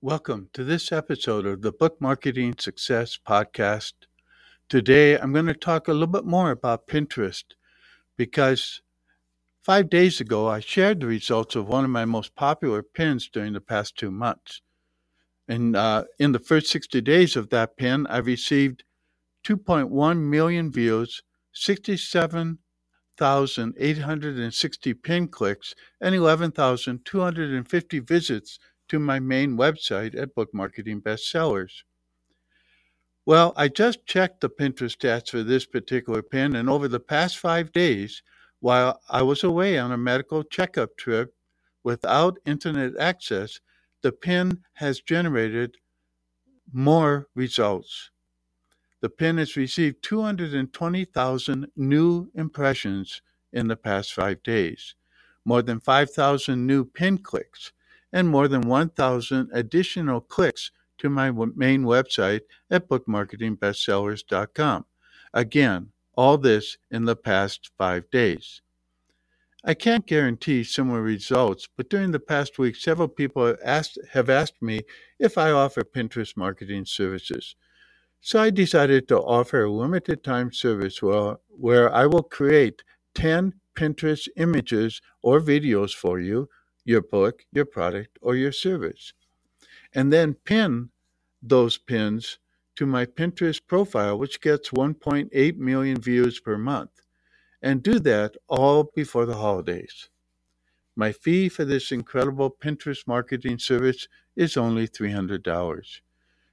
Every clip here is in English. Welcome to this episode of the Book Marketing Success Podcast. Today, I'm going to talk a little bit more about Pinterest because 5 days ago, I shared the results of one of my most popular pins during the past 2 months. And in the first 60 days of that pin, I received 2.1 million views, 67,860 pin clicks, and 11,250 visits to my main website at Book Marketing Bestsellers. Well, I just checked the Pinterest stats for this particular pin, and over the past 5 days, while I was away on a medical checkup trip without internet access, the pin has generated more results. The pin has received 220,000 new impressions in the past 5 days, more than 5,000 new pin clicks, and more than 1,000 additional clicks to my main website at BookMarketingBestsellers.com. Again, all this in the past 5 days. I can't guarantee similar results, but during the past week, several people have asked me if I offer Pinterest marketing services. So I decided to offer a limited time service where I will create 10 Pinterest images or videos for you, your book, your product, or your service, and then pin those pins to my Pinterest profile, which gets 1.8 million views per month, and do that all before the holidays. My fee for this incredible Pinterest marketing service is only $300.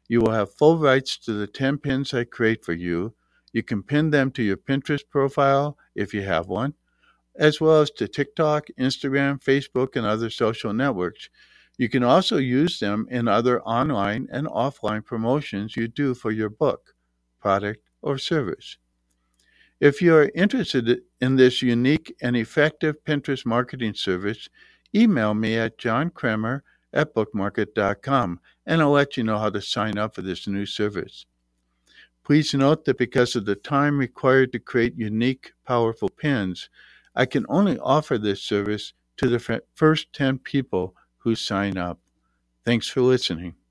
You will have full rights to the 10 pins I create for you. You can pin them to your Pinterest profile if you have one, as well as to TikTok, Instagram, Facebook, and other social networks. You can also use them in other online and offline promotions you do for your book, product, or service. If you are interested in this unique and effective Pinterest marketing service, email me at JohnKremer@BookMarket.com, and I'll let you know how to sign up for this new service. Please note that because of the time required to create unique, powerful pins, I can only offer this service to the first 10 people who sign up. Thanks for listening.